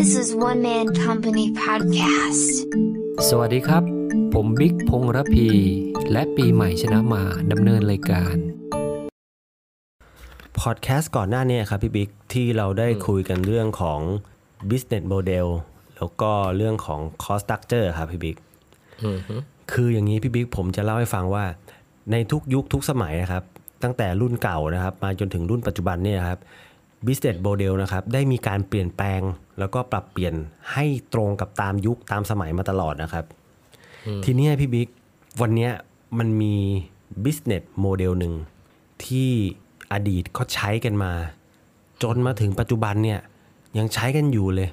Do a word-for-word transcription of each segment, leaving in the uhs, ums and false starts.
This is One Man Company Podcast สวัสดีครับผมบิ๊กพงษ์ระพีและปีใหม่ชนะมาดำเนินรายการพอดแคสต์ก่อนหน้านี้ครับพี่บิ๊กที่เราได้คุยกันเรื่องของ Business Model แล้วก็เรื่องของ Cost Structure ครับพี่บิ๊กคืออย่างนี้พี่บิ๊กผมจะเล่าให้ฟังว่าในทุกยุคทุกสมัยนะครับตั้งแต่รุ่นเก่านะครับมาจนถึงรุ่นปัจจุบันเนี่ยครับ Business Model นะครับได้มีการเปลี่ยนแปลงแล้วก็ปรับเปลี่ยนให้ตรงกับตามยุคตามสมัยมาตลอดนะครับทีนี้พี่บิ๊กวันนี้มันมี Business Model นึงที่อดีตเขาใช้กันมาจนมาถึงปัจจุบันเนี่ยยังใช้กันอยู่เลย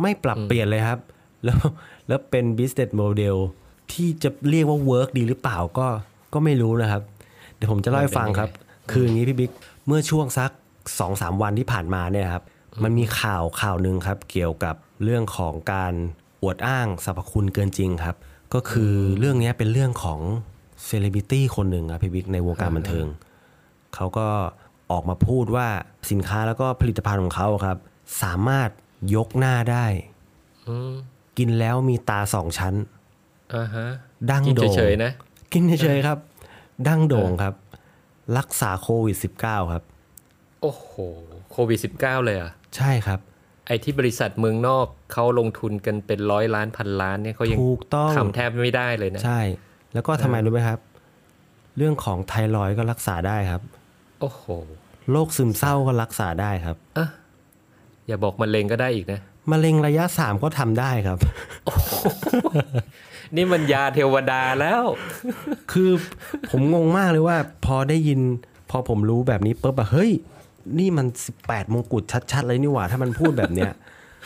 ไม่ปรับเปลี่ยนเลยครับแล้วแล้วเป็น Business Model ที่จะเรียกว่า work ดีหรือเปล่าก็ก็ไม่รู้นะครับเดี๋ยวผมจะเล่าให้ฟังครับคืออย่างนี้พี่บิ๊กเมื่อช่วงสัก สองถึงสาม วันที่ผ่านมาเนี่ยครับมันมีข่าวข่าวนึงครับเกี่ยวกับเรื่องของการอวดอ้างสรรพคุณเกินจริงครับก็คือเรื่องนี้เป็นเรื่องของเซเลบริตี้คนหนึ่งครับพี่บิ๊กในวงการบันเทิงเขาก็ออกมาพูดว่าสินค้าแล้วก็ผลิตภัณฑ์ของเขาครับสามารถยกหน้าได้กินแล้วมีตาสองชั้นอ่าฮะดั้งโด่งเฉยๆนะกินเฉยๆครับดั้งโด่งครับรักษาโควิดสิบเก้า ครับโอ้โหโควิดสิบเก้า เลยอ่ะใช่ครับไอ้ที่บริษัทเมืองนอกเขาลงทุนกันเป็นร้อยล้านพันล้านเนี่ยเขายังทำแทบไม่ได้เลยนะใช่แล้วก็ทำไมรู้ไหมครับเรื่องของไทรอยด์ก็รักษาได้ครับโอ้โหโรคซึมเศร้าก็รักษาได้ครับอ่ะอย่าบอกมะเร็งก็ได้อีกนะมะเร็งระยะสามก็ทำได้ครับ นี่มันยาเทวดาแล้วคือผมงงมากเลยว่าพอได้ยินพอผมรู้แบบนี้ปุ๊บอะเฮ้ยนี่มันสิบแปดมงกุฎชัดๆเลยนี่หว่าถ้ามันพูดแบบเนี้ย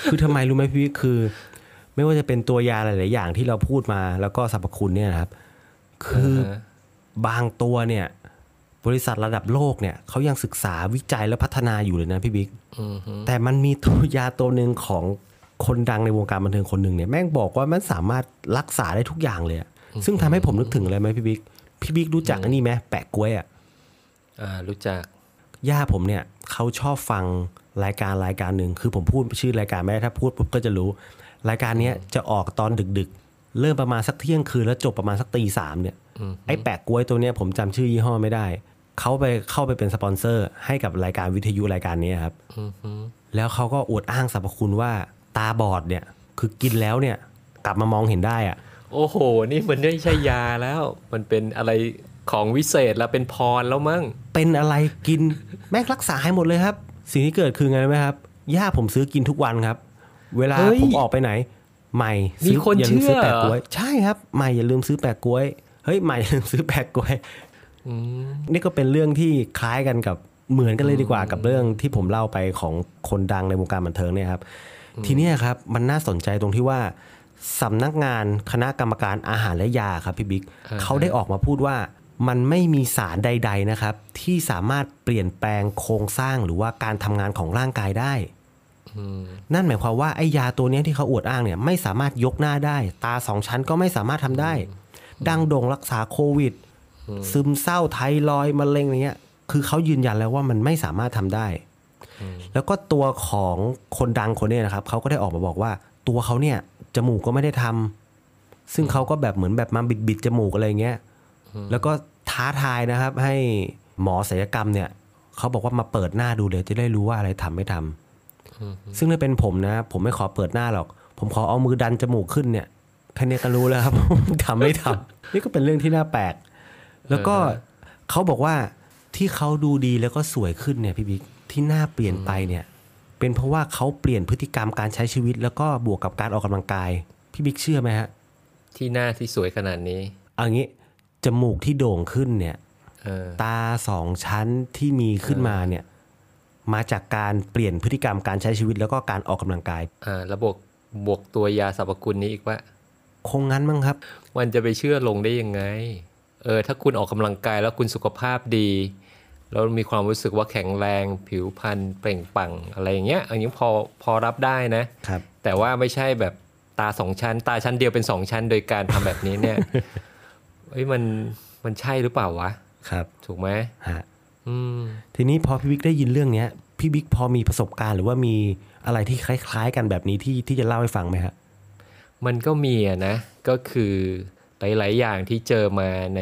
คือทำไมรู้ไหมพี่คือไม่ว่าจะเป็นตัวยาหลายๆอย่างที่เราพูดมาแล้วก็สรรพคุณเนี่ยนะครับคือบางตัวเนี่ยบริษัทระดับโลกเนี่ยเขายังศึกษาวิจัยและพัฒนาอยู่เลยนะพี่บิ๊กแต่มันมีตัวยาตัวหนึ่งของคนดังในวงการบันเทิงคนหนึ่งเนี่ยแม่งบอกว่ามันสามารถรักษาได้ทุกอย่างเลยซึ่งทำให้ผมนึกถึงอะไรไหมพี่บิ๊กพี่บิ๊กรู้จักอันนี้ไหมแปะกล้วยอ่ะรู้จักย่าผมเนี่ยเขาชอบฟังรายการรายการหนึ่งคือผมพูดชื่อรายการไม่ได้ถ้าพูดปุ๊บก็จะรู้รายการนี้จะออกตอนดึกๆเริ่มประมาณสักเที่ยงคืนแล้วจบประมาณสักตีสามเนี่ยไอ้แปะกล้วยตัวเนี้ยผมจำชื่อยี่ห้อไม่ได้เขาไปเข้าไปเป็นสปอนเซอร์ให้กับรายการวิทยุรายการนี้ครับแล้วเขาก็อวดอ้างสรรพคุณว่าตาบอดเนี่ยคือกินแล้วเนี่ยกลับมามองเห็นได้อ่ะโอ้โหนี่มันไม่ใช่ยาแล้วมันเป็นอะไรของวิเศษแล้วเป็นพรแล้วมั้งเป็นอะไรกินแม่งรักษาให้หมดเลยครับสิ่งที่เกิดคือไงรู้ไหมครับย่าผมซื้อกินทุกวันครับเวลาผมออกไปไหนใหม่ซื้ออย่าลืมซื้อแปะกล้วยใช่ครับใหม่อย่าลืมซื้อแปะกล้วยเฮ้ยใหม่อย่าลืมซื้อแปะกล้วยนี่ก็เป็นเรื่องที่คล้ายกันกับเหมือนกันเลยดีกว่ากับเรื่องที่ผมเล่าไปของคนดังในวงการบันเทิงเนี่ยครับทีนี้ครับมันน่าสนใจตรงที่ว่าสำนักงานคณะกรรมการอาหารและยาครับพี่บิ๊กเขาได้ออกมาพูดว่ามันไม่มีสารใดๆนะครับที่สามารถเปลี่ยนแปลงโครงสร้างหรือว่าการทำงานของร่างกายได้นั่นหมายความว่าไอ้ยาตัวนี้ที่เขาอวดอ้างเนี่ยไม่สามารถยกหน้าได้ตาสองชั้นก็ไม่สามารถทำได้ดังโด่งรักษาโควิดซึมเศร้าไทรอยด์มะเร็งอะไรเงี้ยคือเขายืนยันแล้วว่ามันไม่สามารถทำได้แล้วก็ตัวของคนดังคนนี้นะครับเขาก็ได้ออกมาบอกว่าตัวเขาเนี่ยจมูกก็ไม่ได้ทำซึ่งเขาก็แบบเหมือนแบบมาบิดๆจมูกอะไรเงี้ยแล้วก็ท้าทายนะครับให้หมอศัลยกรรมเนี่ยเขาบอกว่ามาเปิดหน้าดูเลยจะได้รู้ว่าอะไรทำไม่ทำซึ่งถ้าเป็นผมนะผมไม่ขอเปิดหน้าหรอกผมขอเอามือดันจมูกขึ้นเนี่ยแค่นี้ก็รู้แล้วครับ ทำไม่ทำนี่ก็เป็นเรื่องที่น่าแปลกแล้วก็เขาบอกว่าที่เขาดูดีแล้วก็สวยขึ้นเนี่ยพี่บิ๊กที่หน้าเปลี่ยนไปเนี่ยเป็นเพราะว่าเขาเปลี่ยนพฤติกรรมการใช้ชีวิตแล้วก็บวกกับการออกกำลังกายพี่บิ๊กเชื่อไหมฮะที่หน้าที่สวยขนาดนี้เอางี้จมูกที่โด่งขึ้นเนี่ยตาสองชั้นที่มีขึ้นมาเนี่ยมาจากการเปลี่ยนพฤติกรรมการใช้ชีวิตแล้วก็การออกกำลังกายอ่าแล้วบวกบวกตัวยาสรรพคุณนี้อีกว่าคงงั้นมั้งครับมันจะไปเชื่อลงได้ยังไงเออถ้าคุณออกกำลังกายแล้วคุณสุขภาพดีแล้วมีความรู้สึกว่าแข็งแรงผิวพรรณเปล่งปลั่งอะไรอย่างเงี้ยอันนี้พอพอรับได้นะครับแต่ว่าไม่ใช่แบบตาสองชั้นตาชั้นเดียวเป็นสองชั้นโดยการทำแบบนี้เนี่ย เอ้ยมันมันใช่หรือเปล่าวะครับถูกไหมฮะทีนี้พอพี่วิกได้ยินเรื่องเนี้ย พี่บิ๊กพอมีประสบการณ์หรือว่ามีอะไรที่คล้ายๆกันแบบนี้ที่ที่จะเล่าให้ฟังไหมฮะมันก็มีอะนะก็คือหลายๆอย่างที่เจอมาใน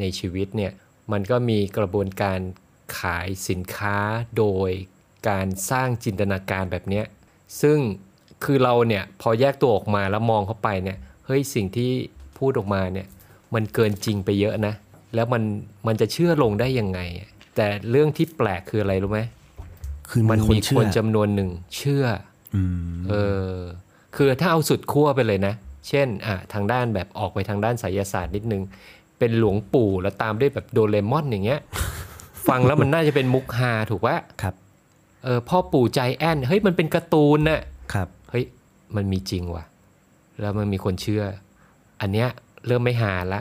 ในชีวิตเนี่ยมันก็มีกระบวนการขายสินค้าโดยการสร้างจินตนาการแบบนี้ซึ่งคือเราเนี่ยพอแยกตัวออกมาแล้วมองเข้าไปเนี่ยเฮ้ยสิ่งที่พูดออกมาเนี่ยมันเกินจริงไปเยอะนะแล้วมันมันจะเชื่อลงได้ยังไงแต่เรื่องที่แปลกคืออะไรรู้ไหมคือมันมีคนจำนวนหนึ่งเชื่อเออคือถ้าเอาสุดขั้วไปเลยนะเช่นอ่ะทางด้านแบบออกไปทางด้านไสยศาสตร์นิดนึงเป็นหลวงปู่แล้วตามด้วยแบบโดเรมอนอย่างเงี้ย ฟังแล้วมันน่าจะเป็นมุกฮาถูกปะครับเออพ่อปู่ใจแอนเฮ้ยมันเป็นการ์ตูนน่ะครับเฮ้ยมันมีจริงว่ะแล้วมันมีคนเชื่ออันเนี้ยเริ่มไม่ฮาละ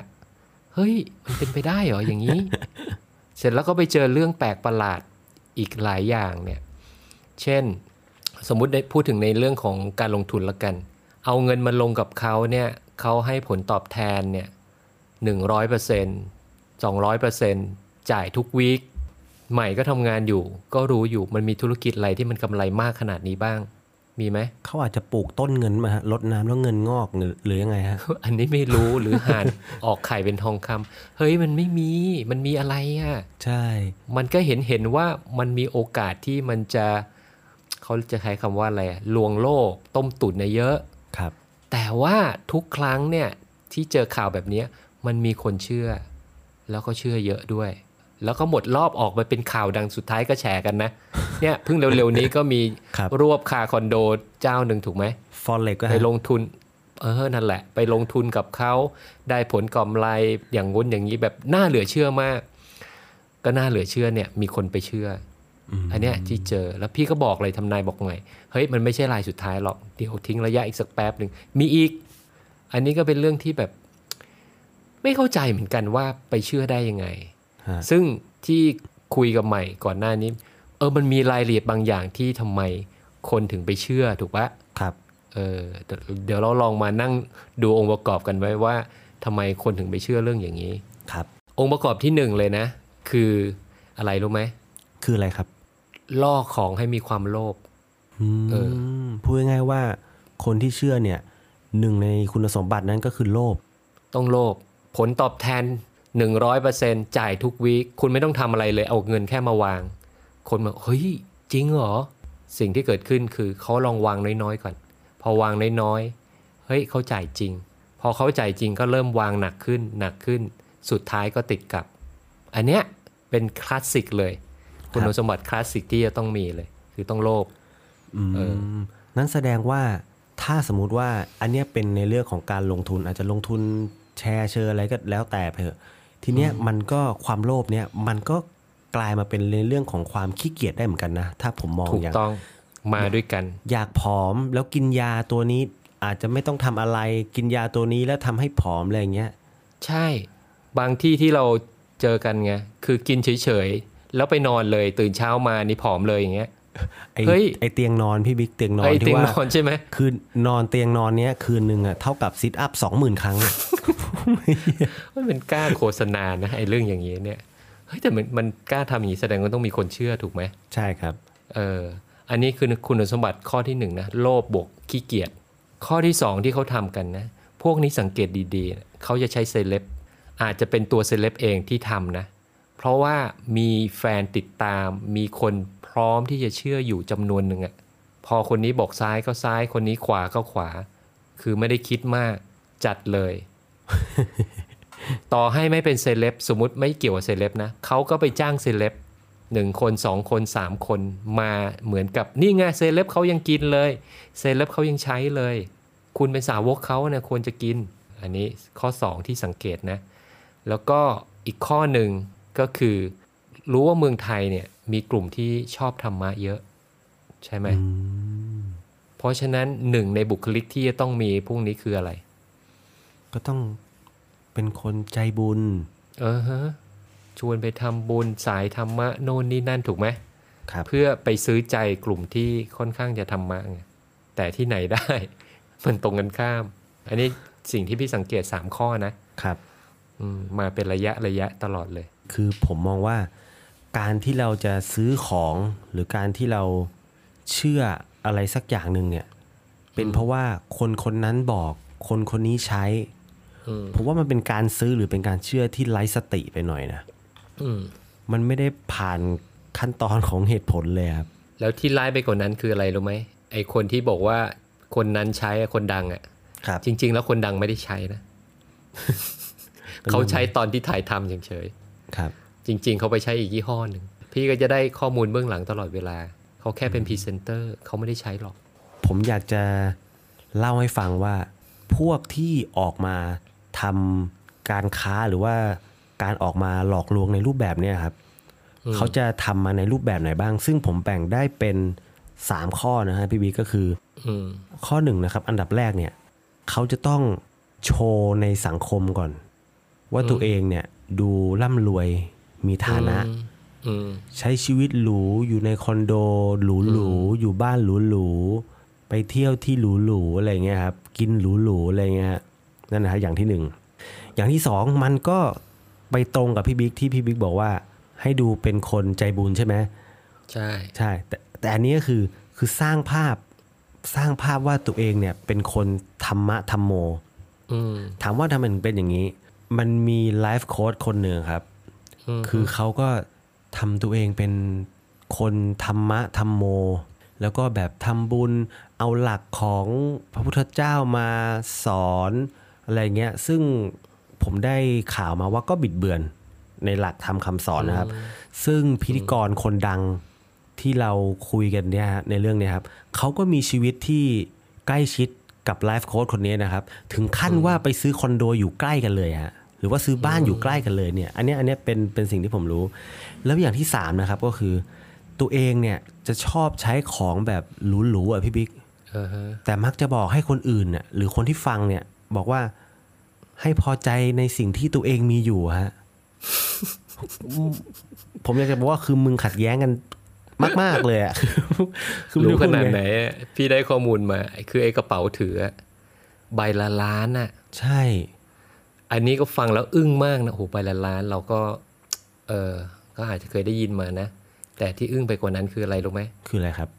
เฮ้ยมันเป็นไปได้เหรอ อย่างนี้เสร็จแล้วก็ไปเจอเรื่องแปลกประหลาดอีกหลายอย่างเนี่ยเช่นสมมุติพูดถึงในเรื่องของการลงทุนละกันเอาเงินมาลงกับเขาเนี่ยเขาให้ผลตอบแทนเนี่ย หนึ่งร้อยเปอร์เซ็นต์ สองร้อยเปอร์เซ็นต์ จ่ายทุกวีคใหม่ก็ทำงานอยู่ก็รู้อยู่มันมีธุรกิจอะไรที่มันกำไรมากขนาดนี้บ้างมีไหมเขาอาจจะปลูกต้นเงินมาลดน้ำแล้วเงินงอกหรือยังไงฮะ อันนี้ไม่รู้หรือหาน ออกไข่เป็นทองคำเฮ้ยมันไม่มีมันมีอะไรอ่ะใช่มันก็เห็นเห็นว่ามันมีโอกาสที่มันจะเขาจะใช้คำว่าอะไรลวงโลกต้มตุ๋นเนี่ยเยอะครับแต่ว่าทุกครั้งเนี่ยที่เจอข่าวแบบนี้มันมีคนเชื่อแล้วก็เชื่อเยอะด้วยแล้วก็หมดรอบออกมาเป็นข่าวดังสุดท้ายก็แชร์กันนะ เนี่ยเพิ่งเร็วๆนี้ก็มี รวบคาคอนโดเจ้าหนึ่งถูกไหม Forex ก็ไปลงทุนเออนั่นแหละไปลงทุนกับเขาได้ผลกำไรอย่างวุ้นอย่างนี้แบบน่าเหลือเชื่อมากก็น่าเหลือเชื่อเนี่ยมีคนไปเชื่ออันเนี้ยที่เจอแล้วพี่ก็บอกเลยทำนายบอกไงเฮ้ยมันไม่ใช่รายสุดท้ายหรอกเดี๋ยวทิ้งระยะอีกสักแป๊บหนึ่งมีอีกอันนี้ก็เป็นเรื่องที่แบบไม่เข้าใจเหมือนกันว่าไปเชื่อได้ยังไงซึ่งที่คุยกับใหม่ก่อนหน้านี้เออมันมีรายละเอียดบางอย่างที่ทำไมคนถึงไปเชื่อถูกปะครับเออเดี๋ยวเราลองมานั่งดูองค์ประกอบกันไว้ว่าทำไมคนถึงไปเชื่อเรื่องอย่างนี้ครับองค์ประกอบที่หนึ่งเลยนะคืออะไรรู้ไหมคืออะไรครับล่อของให้มีความโลภเออพูดง่ายๆว่าคนที่เชื่อเนี่ยหนึ่งในคุณสมบัตินั้นก็คือโลภต้องโลภผลตอบแทน หนึ่งร้อยเปอร์เซ็นต์ จ่ายทุกวีคคุณไม่ต้องทำอะไรเลยเอาเงินแค่มาวางคนบอกเฮ้ยจริงเหรอสิ่งที่เกิดขึ้นคือเขาลองวางน้อยๆก่อนพอวางน้อยๆเฮ้ยเขาจ่ายจริงพอเขาจ่ายจริงก็เริ่มวางหนักขึ้นหนักขึ้นสุดท้ายก็ติดกับอันเนี้ยเป็นคลาสสิกเลยคุณสมบัติคลาสสิกที่จะต้องมีเลยคือต้องโลภนั้นแสดงว่าถ้าสมมุติว่าอันเนี้ยเป็นในเรื่องของการลงทุนอาจจะลงทุนแชร์เชอร์อะไรก็แล้วแต่เถอะทีเนี้ยมันก็ความโลภเนี้ยมันก็กลายมาเป็นในเรื่องของความขี้เกียจได้เหมือนกันนะถ้าผมมองอย่างถูกต้องมาด้วยกันอยากผอมแล้วกินยาตัวนี้อาจจะไม่ต้องทำอะไรกินยาตัวนี้แล้วทำให้ผอมอะไรอย่างเงี้ยใช่บางที่ที่เราเจอกันไงคือกินเฉยแล้วไปนอนเลยตื่นเช้ามานี่ผอมเลยอย่างเงี้ยเฮ้ยไอเตียงนอนพี่บิ๊กเตียงนอนที่ว่านอนใช่ไหมคือนอนเตียงนอนเนี้ยคืนนึงอ่ะเท่ากับซิทอัพสองหมื่นครั้งมันเป็นกล้าโฆษณานะไอเรื่องอย่างเงี้ยเนี่ยเฮ้ยแต่มันมันกล้าทำอย่างนี้แสดงว่าต้องมีคนเชื่อถูกไหมใช่ครับเอออันนี้คือคุณสมบัติข้อที่หนึ่งนะโลภบวกขี้เกียจข้อที่สองที่เขาทำกันนะพวกนี้สังเกตดีๆเขาจะใช้เซเลบอาจจะเป็นตัวเซเลบเองที่ทำนะเพราะว่ามีแฟนติดตามมีคนพร้อมที่จะเชื่ออยู่จำนวนหนึ่งอ่ะพอคนนี้บอกซ้ายก็ซ้ายคนนี้ขวาก็ขวาคือไม่ได้คิดมากจัดเลย ต่อให้ไม่เป็นเซเลบสมมุติไม่เกี่ยวกับเซเลบนะเขาก็ไปจ้างเซเลบหนึ่งคนสองคนสามคนมาเหมือนกับนี่ไงเซเลบเขายังกินเลยเซเลบเขายังใช้เลยคุณเป็นสาวกเขาเนี่ยควรจะกินอันนี้ข้อสองที่สังเกตนะแล้วก็อีกข้อหนึ่งก็คือรู้ว่าเมืองไทยเนี่ยมีกลุ่มที่ชอบธรรมะเยอะใช่ไหม mm. เพราะฉะนั้นหนึ่งในบุคลิกที่จะต้องมีพวกนี้คืออะไรก็ต้องเป็นคนใจบุญเออฮะชวนไปทำบุญสายธรรมะโน่นนี่นั่นถูกไหมครับเพื่อไปซื้อใจกลุ่มที่ค่อนข้างจะธรรมะไงแต่ที่ไหนได้มันตรงกันข้ามอันนี้สิ่งที่พี่สังเกตสามข้อนะครับมาเป็นระยะระยะตลอดเลยคือผมมองว่า การที่เราจะซื้อของหรือการที่เราเชื่ออะไรสักอย่างหนึ่งเนี่ยเป็นเพราะว่าคนคนนั้นบอกคนคนนี้ใช้ผมว่ามันเป็นการซื้อหรือเป็นการเชื่อที่ไร้สติไปหน่อยนะมันไม่ได้ผ่านขั้นตอนของเหตุผลเลยครับแล้วที่ไล่ไปกว่านั้นคืออะไรรู้ไหมไอ้คนที่บอกว่าคนนั้นใช้คนดังอ่ะจริงๆแล้วคนดังไม่ได้ใช้นะ เขาใช้ตอนที่ถ่ายทำเฉยๆครับจริงๆเขาไปใช้อีกยี่ห้อหนึ่งพี่ก็จะได้ข้อมูลเบื้องหลังตลอดเวลาเขาแค่เป็นพรีเซนเตอร์เขาไม่ได้ใช้หรอกผมอยากจะเล่าให้ฟังว่าพวกที่ออกมาทำการค้าหรือว่าการออกมาหลอกลวงในรูปแบบเนี้ยครับเขาจะทำมาในรูปแบบไหนบ้างซึ่งผมแบ่งได้เป็นสามข้อนะฮะพี่บีก็คือข้อหนึ่งนะครับอันดับแรกเนี่ยเขาจะต้องโชว์ในสังคมก่อนว่าตัวเองเนี่ยดูร่ำรวยมีฐานะใช้ชีวิตหรูอยู่ในคอนโดหรูหรูอยู่บ้านหรูหรูไปเที่ยวที่หรูหรูอะไรเงี้ยครับกินหรูหรูอะไรเงี้ยนั่นนะฮะอย่างที่หนึ่งอย่างที่สองมันก็ไปตรงกับพี่บิ๊กที่พี่บิ๊กบอกว่าให้ดูเป็นคนใจบุญใช่ไหมใช่ใช่แต่แต่อันนี้ก็คือคือสร้างภาพสร้างภาพว่าตัวเองเนี่ยเป็นคนธรรมะธรรมโมถามว่าทำไมถึงเป็นอย่างนี้มันมีไลฟ์โค้ชคนหนึ่งครับคือเขาก็ทำตัวเองเป็นคนธรรมะธรรมโมแล้วก็แบบทำบุญเอาหลักของพระพุทธเจ้ามาสอนอะไรเงี้ยซึ่งผมได้ข่าวมาว่าก็บิดเบือนในหลักธรรมคำสอนนะครับซึ่งพิธีกรคนดังที่เราคุยกันเนี่ยในเรื่องนี้ครับเขาก็มีชีวิตที่ใกล้ชิดกับไลฟ์โค้ชคนนี้นะครับถึงขั้นว่าไปซื้อคอนโดอยู่ใกล้กันเลยฮะหรือว่าซื้อบ้านอยู่ใกล้กันเลยเนี่ยอันนี้อันนี้เป็นเป็นสิ่งที่ผมรู้แล้วอย่างที่สามนะครับก็คือตัวเองเนี่ยจะชอบใช้ของแบบหรูๆอ่ะพี่บิ๊กแต่มักจะบอกให้คนอื่นน่ะหรือคนที่ฟังเนี่ยบอกว่าให้พอใจในสิ่งที่ตัวเองมีอยู่ฮะ ผมอยากจะบอกว่าคือมึงขัดแย้งกันมากๆเลยอ่ะ รู้ขนาดไหนพี่ได้ข้อมูลมาคือไอ้กระเป๋าถือใบละล้านน่ะใช่อันนี้ก็ฟังแล้วอึ้งมากนะโอ้โหใบละล้านเราก็เออก็อาจจะเคยได้ยินมานะแต่ที่อึ้งไปกว่านั้นคืออะไรรู้ไหมคืออะไรครับ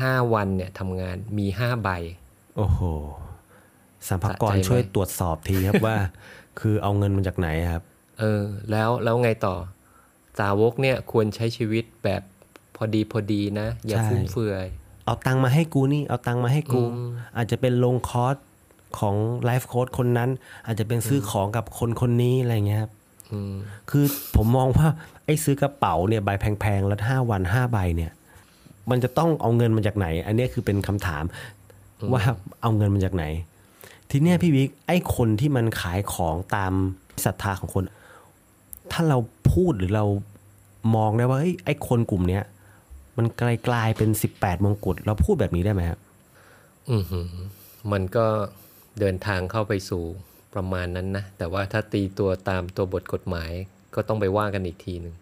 ห้าวันเนี่ยทำงานมีห้าใบโอ้โหสัมภากรช่วยตรวจสอบทีครับว่าคือเอาเงินมาจากไหนครับเออแล้วแล้วไงต่อสาวกเนี่ยควรใช้ชีวิตแบบพอดีพอดีนะอย่าฟุ่มเฟือยเอาตังมาให้กูนี่เอาตังมาให้กูอาจจะเป็นลงคอร์สของไลฟ์โค้ชคนนั้นอาจจะเป็นซื้อของกับคนคนนี้อะไรเงี้ยครับคือผมมองว่าไอ้ซื้อกระเป๋าเนี่ยใบแพงๆแล้วห้าวันห้าใบเนี่ยมันจะต้องเอาเงินมาจากไหนอันนี้คือเป็นคำถามว่าเอาเงินมาจากไหนทีเนี้ยพี่บิ๊กไอ้คนที่มันขายของตามศรัทธาของคนถ้าเราพูดหรือเรามองได้ว่าไอ้ไอ้คนกลุ่มเนี้ยมันกลายๆเป็นสิบแปดมงกุฎเราพูดแบบนี้ได้ไหมครับอือหือมันก็เดินทางเข้าไปสู่ประมาณนั้นนะแต่ว่าถ้าตีตัวตามตัวบทกฎหมายก็ต้องไปว่ากันอีกทีหนึ่ง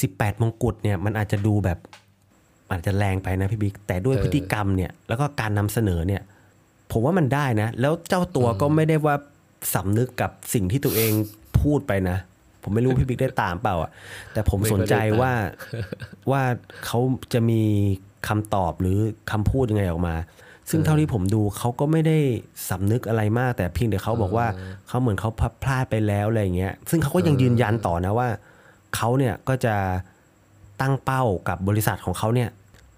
สิบแปดมงกุฎเนี่ยมันอาจจะดูแบบอาจจะแรงไปนะพี่บิ๊กแต่ด้วยพฤติกรรมเนี่ยแล้วก็การนำเสนอเนี่ยผมว่ามันได้นะแล้วเจ้าตัวก็ไม่ได้ว่าสำนึกกับสิ่งที่ตัวเองพูดไปนะผมไม่รู้พี่บิ๊กได้ตามเปล่าอ่ะแต่ผมสนใจว่าว่าเขาจะมีคำตอบหรือคำพูดยังไงออกมาซึ่งเท่าที่ผมดูเขาก็ไม่ได้สำนึกอะไรมากแต่เพียงแต่เขาบอกว่าเขาเหมือนเขาพลาดไปแล้วอะไรอย่างเงี้ยซึ่งเขาก็ยังยืนยันต่อนะว่าเขาเนี่ยก็จะตั้งเป้ากับบริษัทของเขาเนี่ย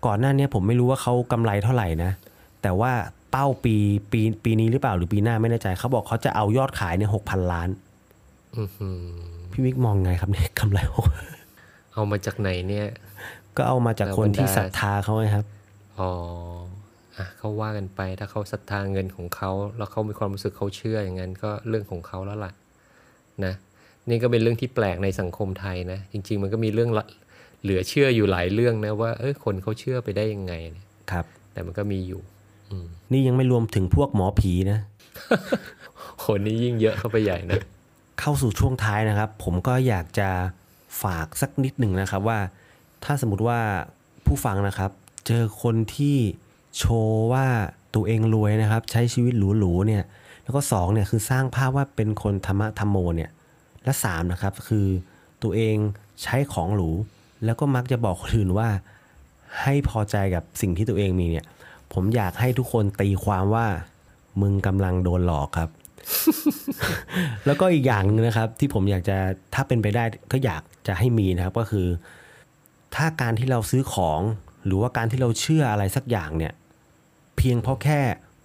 ก่อนหน้านี้ผมไม่รู้ว่าเขากำไรเท่าไหร่นะแต่ว่าเป้าปีปีปีนี้หรือเปล่าหรือปีหน้าไม่แน่ใจเขาบอกเขาจะเอายอดขายเนี่ยหกพันล้านพี่มิกมองไงครับเนี่ยกำไรหกเอามาจากไหนเนี่ยก็เอามาจากคนที่ศรัทธาเขาไงครับอ๋อเขาว่ากันไปถ้าเขาศรัทธาเงินของเขาแล้วเขามีความรู้สึกเขาเชื่ออย่างนั้นก็เรื่องของเขาแล้วล่ะนะนี่ก็เป็นเรื่องที่แปลกในสังคมไทยนะจริงๆมันก็มีเรื่องเหลือเชื่ออยู่หลายเรื่องนะว่าเออคนเขาเชื่อไปได้ยังไงนะครับแต่มันก็มีอยู่นี่ยังไม่รวมถึงพวกหมอผีนะคนนี้ยิ่งเยอะเข้าไปใหญ่นะเข้าสู่ช่วงท้ายนะครับผมก็อยากจะฝากสักนิดหนึ่งนะครับว่าถ้าสมมติว่าผู้ฟังนะครับเจอคนที่โชว์ว่าตัวเองรวยนะครับใช้ชีวิตหรูๆเนี่ยแล้วก็สองเนี่ยคือสร้างภาพว่าเป็นคนธรรมะธรรมโมเนี่ยและสามนะครับคือตัวเอง ใช้ของหรูแล้วก็มักจะบอกคนอื่นว่าให้พอใจกับสิ่งที่ตัวเองมีเนี่ยผมอยากให้ทุกคนตีความว่ามึงกำลังโดนหลอกครับ แล้วก็อีกอย่างนึงนะครับที่ผมอยากจะถ้าเป็นไปได้ก็อยากจะให้มีนะครับก็คือถ้าการที่เราซื้อของหรือว่าการที่เราเชื่ออะไรสักอย่างเนี่ยเพียงเพราะแค่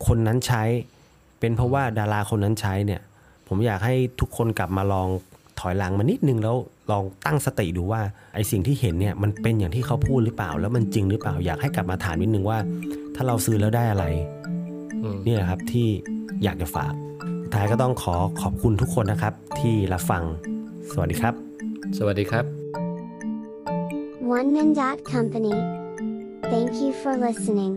คนนั้นใช้เป็นเพราะว่าดาราคนนั้นใช้เนี่ยผมอยากให้ทุกคนกลับมาลองถอยหลังมานิดนึงแล้วลองตั้งสติดูว่าไอ้สิ่งที่เห็นเนี่ยมันเป็นอย่างที่เขาพูดหรือเปล่าแล้วมันจริงหรือเปล่าอยากให้กลับมาถามนิดนึงว่าถ้าเราซื้อแล้วได้อะไรนี่แหละครับที่อยากจะฝากท้ายก็ต้องขอขอบคุณทุกคนนะครับที่รับฟังสวัสดีครับสวัสดีครับ One Man Company Thank you for listening